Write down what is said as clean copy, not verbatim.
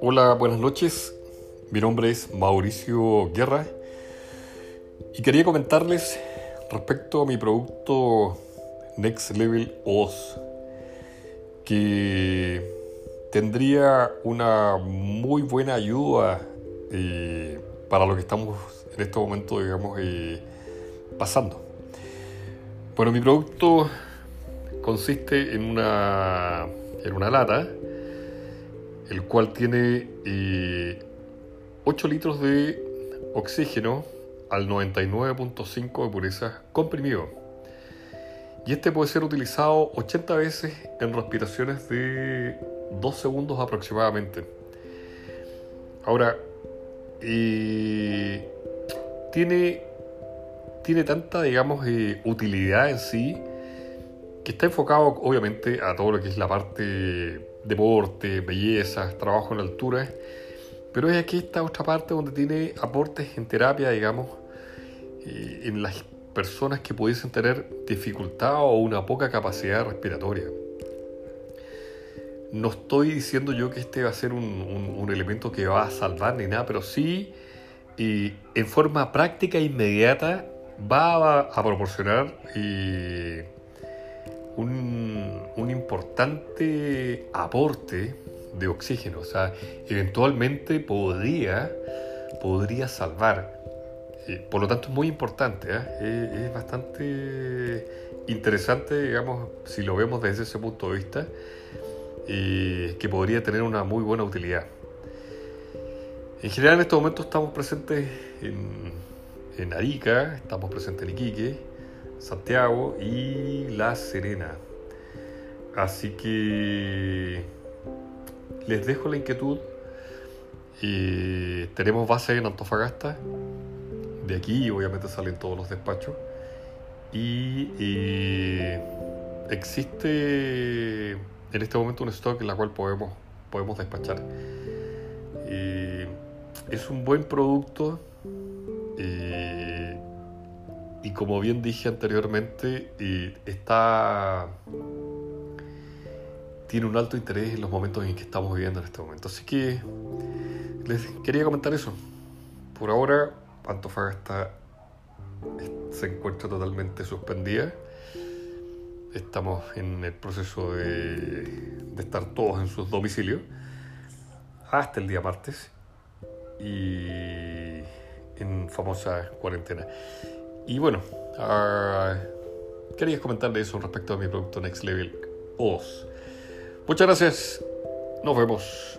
Hola, buenas noches. Mi nombre es Mauricio Guerra y quería comentarles respecto a mi producto Next Level Oz, que tendría una muy buena ayuda para lo que estamos en este momento, digamos, pasando. Bueno, mi producto consiste en una lata, el cual tiene 8 litros de oxígeno al 99.5 de pureza comprimido. Y este puede ser utilizado 80 veces en respiraciones de 2 segundos aproximadamente. Ahora, tiene tanta, digamos, utilidad en sí, que está enfocado obviamente a todo lo que es la parte deporte, bellezas, trabajo en alturas, pero es aquí esta otra parte donde tiene aportes en terapia, digamos, en las personas que pudiesen tener dificultad o una poca capacidad respiratoria. No estoy diciendo yo que este va a ser un elemento que va a salvar ni nada, pero sí, en forma práctica inmediata, va a proporcionar un importante aporte de oxígeno. O sea, eventualmente podría salvar. Por lo tanto, es muy importante, es bastante interesante, digamos, si lo vemos desde ese punto de vista, que podría tener una muy buena utilidad. En general, en estos momentos estamos presentes en Arica, estamos presentes en Iquique, Santiago y La Serena. Así que les dejo la inquietud. Tenemos base en Antofagasta. De aquí obviamente salen todos los despachos. Y existe en este momento un stock en la cual podemos despachar. Es un buen producto. Y como bien dije anteriormente, tiene un alto interés en los momentos en que estamos viviendo en este momento. Así que les quería comentar eso. Por ahora, Antofagasta se encuentra totalmente suspendida. Estamos en el proceso de estar todos en sus domicilios hasta el día martes y en famosa cuarentena. Y bueno, quería comentarles eso respecto a mi producto Next Level Oz. Muchas gracias. Nos vemos.